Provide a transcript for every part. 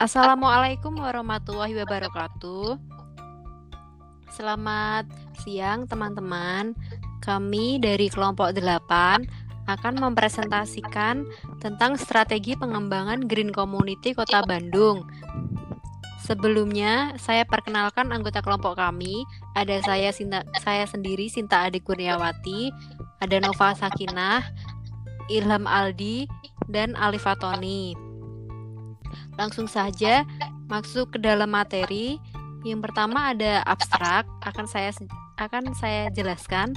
Assalamualaikum warahmatullahi wabarakatuh. Selamat siang teman-teman. Kami dari kelompok 8 akan mempresentasikan tentang strategi pengembangan Green Community Kota Bandung. Sebelumnya, saya perkenalkan anggota kelompok kami. Ada saya sendiri, Sinta Ade Kurniawati, ada Nova Sakinah, Ilham Aldi, dan Alifatoni. Langsung saja masuk ke dalam materi. Yang pertama ada abstrak, akan saya jelaskan,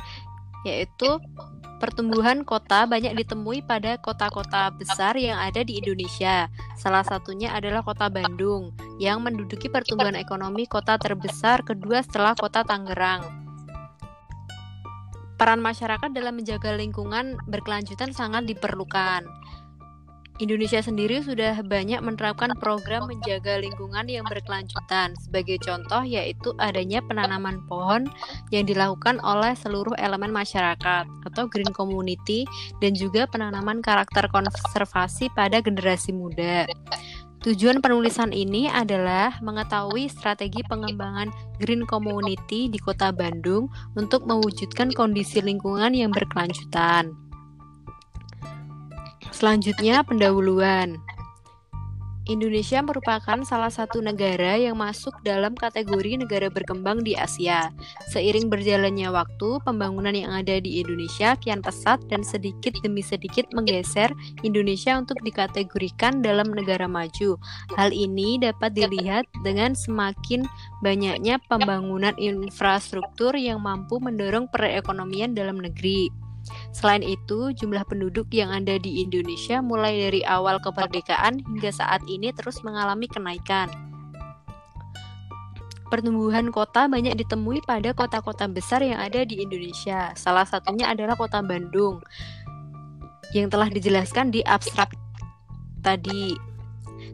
yaitu pertumbuhan kota banyak ditemui pada kota-kota besar yang ada di Indonesia. Salah satunya adalah Kota Bandung, yang menduduki pertumbuhan ekonomi kota terbesar kedua setelah Kota Tangerang. Peran masyarakat dalam menjaga lingkungan berkelanjutan sangat diperlukan. Indonesia sendiri sudah banyak menerapkan program menjaga lingkungan yang berkelanjutan. Sebagai contoh yaitu adanya penanaman pohon yang dilakukan oleh seluruh elemen masyarakat atau green community, dan juga penanaman karakter konservasi pada generasi muda. Tujuan penulisan ini adalah mengetahui strategi pengembangan green community di Kota Bandung untuk mewujudkan kondisi lingkungan yang berkelanjutan. Selanjutnya, pendahuluan. Indonesia merupakan salah satu negara yang masuk dalam kategori negara berkembang di Asia. Seiring berjalannya waktu, pembangunan yang ada di Indonesia kian pesat dan sedikit demi sedikit menggeser Indonesia untuk dikategorikan dalam negara maju. Hal ini dapat dilihat dengan semakin banyaknya pembangunan infrastruktur yang mampu mendorong perekonomian dalam negeri. Selain itu, jumlah penduduk yang ada di Indonesia mulai dari awal kemerdekaan hingga saat ini terus mengalami kenaikan. Pertumbuhan kota banyak ditemui pada kota-kota besar yang ada di Indonesia. Salah satunya adalah Kota Bandung, yang telah dijelaskan di abstrak tadi.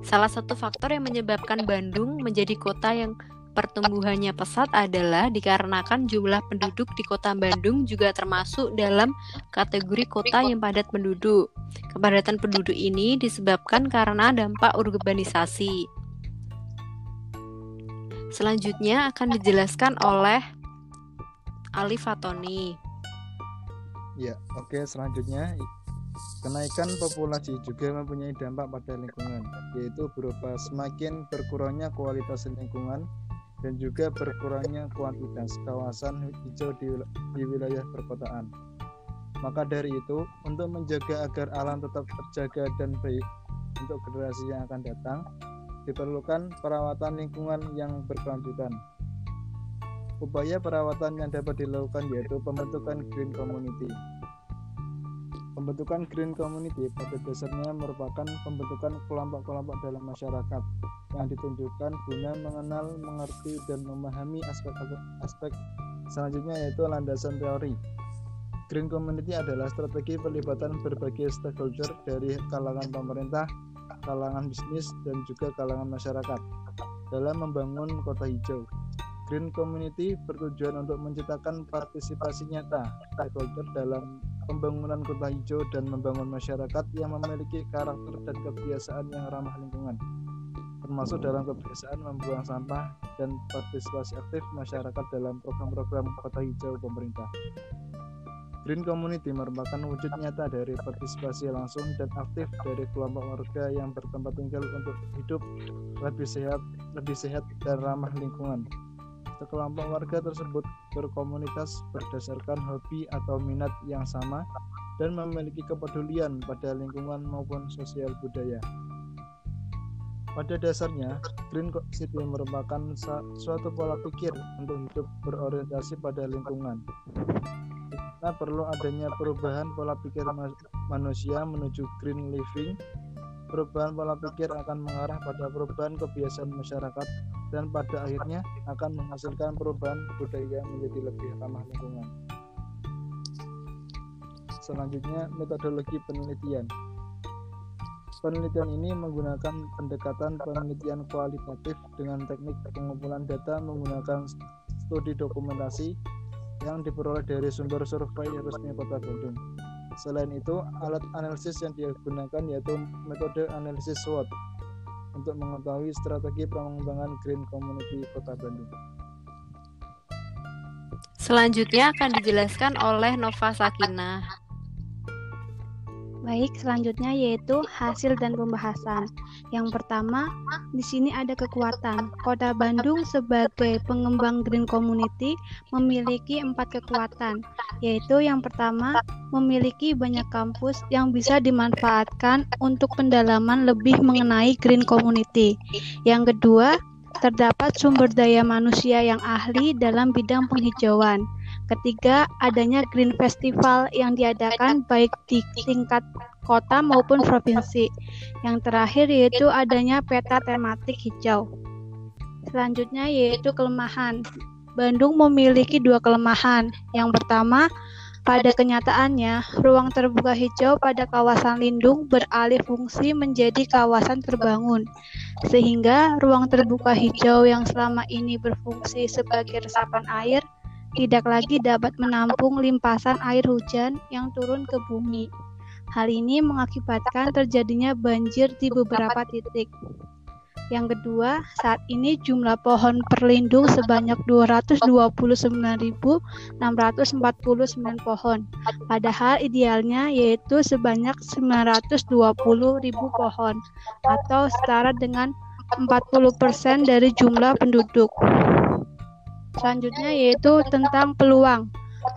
Salah satu faktor yang menyebabkan Bandung menjadi kota yang pertumbuhannya pesat adalah dikarenakan jumlah penduduk di Kota Bandung juga termasuk dalam kategori kota yang padat penduduk. Kepadatan penduduk ini disebabkan karena dampak urbanisasi. Selanjutnya akan dijelaskan oleh Alifatoni. Ya, oke, selanjutnya kenaikan populasi juga mempunyai dampak pada lingkungan, yaitu berupa semakin berkurangnya kualitas lingkungan dan juga berkurangnya kuantitas kawasan hijau di wilayah perkotaan. Maka dari itu, untuk menjaga agar alam tetap terjaga dan baik untuk generasi yang akan datang, diperlukan perawatan lingkungan yang berkelanjutan. Upaya perawatan yang dapat dilakukan yaitu pembentukan green community. Pembentukan green community pada dasarnya merupakan pembentukan kelompok-kelompok dalam masyarakat yang ditunjukkan guna mengenal, mengerti, dan memahami aspek-aspek selanjutnya yaitu landasan teori. Green Community adalah strategi pelibatan berbagai stakeholder dari kalangan pemerintah, kalangan bisnis, dan juga kalangan masyarakat dalam membangun kota hijau. Green Community bertujuan untuk menciptakan partisipasi nyata stakeholder dalam pembangunan kota hijau dan membangun masyarakat yang memiliki karakter dan kebiasaan yang ramah lingkungan, termasuk dalam kebiasaan membuang sampah dan partisipasi aktif masyarakat dalam program-program kota hijau pemerintah. Green Community merupakan wujud nyata dari partisipasi langsung dan aktif dari kelompok warga yang bertempat tinggal untuk hidup lebih sehat dan ramah lingkungan. Sekelompok warga tersebut berkomunitas berdasarkan hobi atau minat yang sama dan memiliki kepedulian pada lingkungan maupun sosial budaya. Pada dasarnya, Green City merupakan suatu pola pikir untuk hidup berorientasi pada lingkungan. Karena perlu adanya perubahan pola pikir manusia menuju Green Living, perubahan pola pikir akan mengarah pada perubahan kebiasaan masyarakat dan pada akhirnya akan menghasilkan perubahan budaya menjadi lebih ramah lingkungan. Selanjutnya, metodologi penelitian. Penelitian ini menggunakan pendekatan penelitian kualitatif dengan teknik pengumpulan data menggunakan studi dokumentasi yang diperoleh dari sumber survei resmi Kota Bandung. Selain itu, alat analisis yang digunakan yaitu metode analisis SWOT. untuk mengetahui strategi pengembangan Green Community Kota Bandung. Selanjutnya akan dijelaskan oleh Nova Sakinah. Baik, selanjutnya yaitu hasil dan pembahasan. Yang pertama, di sini ada kekuatan. Kota Bandung sebagai pengembang Green Community memiliki 4 kekuatan, yaitu yang pertama, memiliki banyak kampus yang bisa dimanfaatkan untuk pendalaman lebih mengenai Green Community. Yang kedua, terdapat sumber daya manusia yang ahli dalam bidang penghijauan. Ketiga, adanya Green Festival yang diadakan baik di tingkat kota maupun provinsi. Yang terakhir yaitu adanya peta tematik hijau. Selanjutnya yaitu kelemahan. Bandung memiliki 2 kelemahan. Yang pertama, pada kenyataannya, ruang terbuka hijau pada kawasan lindung beralih fungsi menjadi kawasan terbangun, sehingga ruang terbuka hijau yang selama ini berfungsi sebagai resapan air tidak lagi dapat menampung limpasan air hujan yang turun ke bumi. Hal ini mengakibatkan terjadinya banjir di beberapa titik. Yang kedua, saat ini jumlah pohon perlindung sebanyak 229.649 pohon, padahal idealnya yaitu sebanyak 920.000 pohon, atau setara dengan 40% dari jumlah penduduk. Selanjutnya yaitu tentang peluang.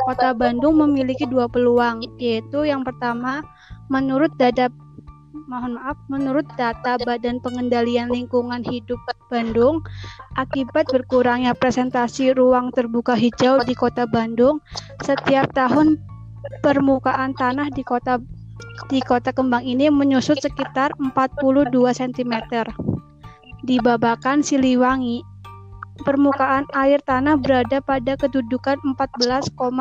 Kota Bandung memiliki 2 peluang, yaitu yang pertama, menurut data Badan Pengendalian Lingkungan Hidup Bandung, akibat berkurangnya presentasi ruang terbuka hijau di Kota Bandung, setiap tahun permukaan tanah di Kota Kembang ini menyusut sekitar 42 cm. Di Babakan Siliwangi, permukaan air tanah berada pada kedudukan 14,35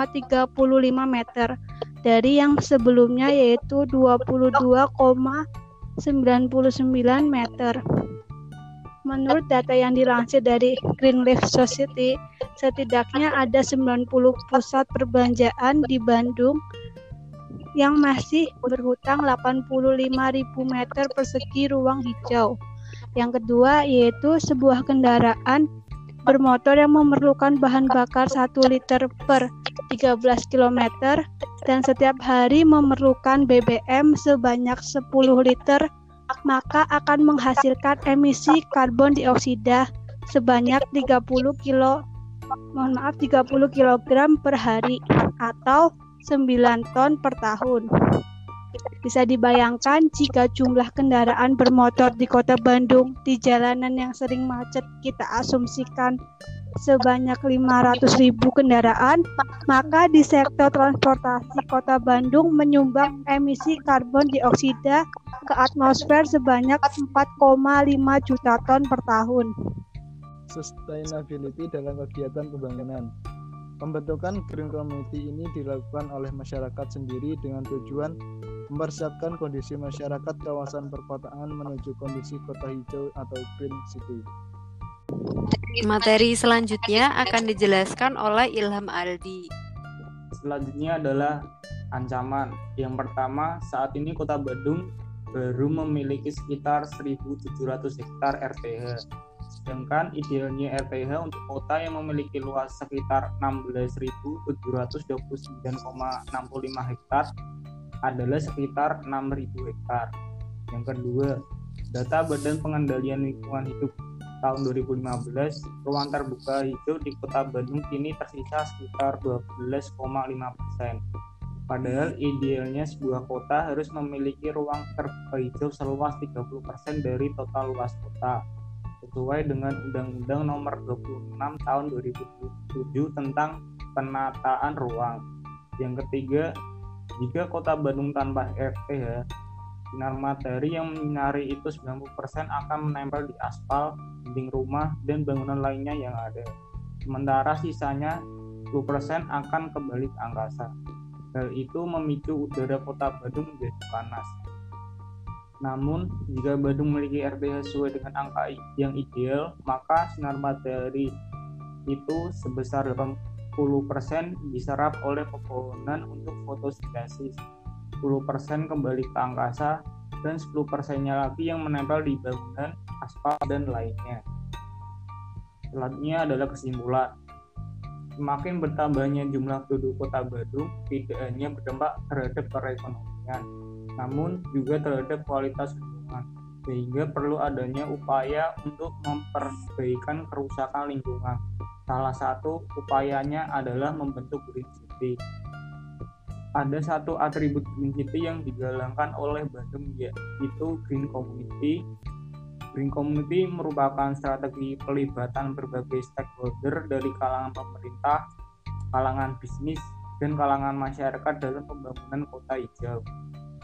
meter dari yang sebelumnya yaitu 22,99 meter. Menurut data yang dilansir dari Greenleaf Society, setidaknya ada 90 pusat perbelanjaan di Bandung yang masih berhutang 85.000 meter persegi ruang hijau. Yang kedua yaitu sebuah kendaraan bermotor yang memerlukan bahan bakar 1 liter per 13 km dan setiap hari memerlukan BBM sebanyak 10 liter, maka akan menghasilkan emisi karbon dioksida sebanyak 30 kg per hari atau 9 ton per tahun. Bisa dibayangkan jika jumlah kendaraan bermotor di Kota Bandung di jalanan yang sering macet kita asumsikan sebanyak 500.000 kendaraan, maka di sektor transportasi Kota Bandung menyumbang emisi karbon dioksida ke atmosfer sebanyak 4,5 juta ton per tahun. Sustainability dalam kegiatan pembangunan. Pembentukan Green Community ini dilakukan oleh masyarakat sendiri dengan tujuan mempersiapkan kondisi masyarakat kawasan perkotaan menuju kondisi kota hijau atau Green City. Materi selanjutnya akan dijelaskan oleh Ilham Aldi. Selanjutnya adalah ancaman. Yang pertama, saat ini Kota Bandung baru memiliki sekitar 1.700 hektar RTH. Sedangkan idealnya RTH untuk kota yang memiliki luas sekitar 16.729,65 hektar adalah sekitar 6.000 hektar. Yang kedua, data Badan Pengendalian Lingkungan Hidup tahun 2015, ruang terbuka hijau di Kota Bandung kini tersisa sekitar 12,5%. Padahal idealnya sebuah kota harus memiliki ruang terbuka hijau seluas 30% dari total luas kota, sesuai dengan Undang-Undang Nomor 26 tahun 2007 tentang penataan ruang. Yang ketiga, jika Kota Bandung tanpa RTH, sinar matahari yang menyinari itu 90% akan menempel di aspal, dinding rumah, dan bangunan lainnya yang ada. Sementara sisanya 10% akan kembali ke angkasa. Hal itu memicu udara Kota Bandung menjadi panas. Namun, jika Bandung memiliki RTH sesuai dengan angka yang ideal, maka sinar matahari itu sebesar 10% diserap oleh pepohonan untuk fotosintesis, 10% kembali ke angkasa, dan 10%-nya lagi yang menempel di bangunan, aspal, dan lainnya. Selanjutnya adalah kesimpulan. Semakin bertambahnya jumlah penduduk Kota Bandung tidak hanya berdampak terhadap perekonomian, namun juga terhadap kualitas lingkungan, sehingga perlu adanya upaya untuk memperbaikan kerusakan lingkungan. Salah satu upayanya adalah membentuk Green City. Ada satu atribut Green City yang digalangkan oleh Bandung, yaitu Green Community. Green Community merupakan strategi pelibatan berbagai stakeholder dari kalangan pemerintah, kalangan bisnis, dan kalangan masyarakat dalam pembangunan kota hijau.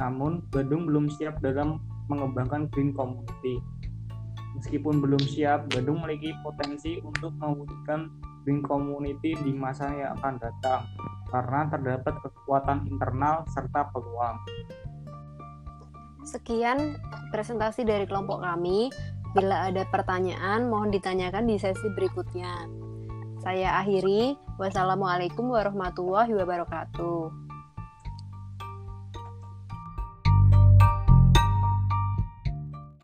Namun, Bandung belum siap dalam mengembangkan Green Community. Meskipun belum siap, Bandung memiliki potensi untuk mewujudkan Green Community di masa yang akan datang, karena terdapat kekuatan internal serta peluang. Sekian presentasi dari kelompok kami. Bila ada pertanyaan, mohon ditanyakan di sesi berikutnya. Saya akhiri. Wassalamualaikum warahmatullahi wabarakatuh.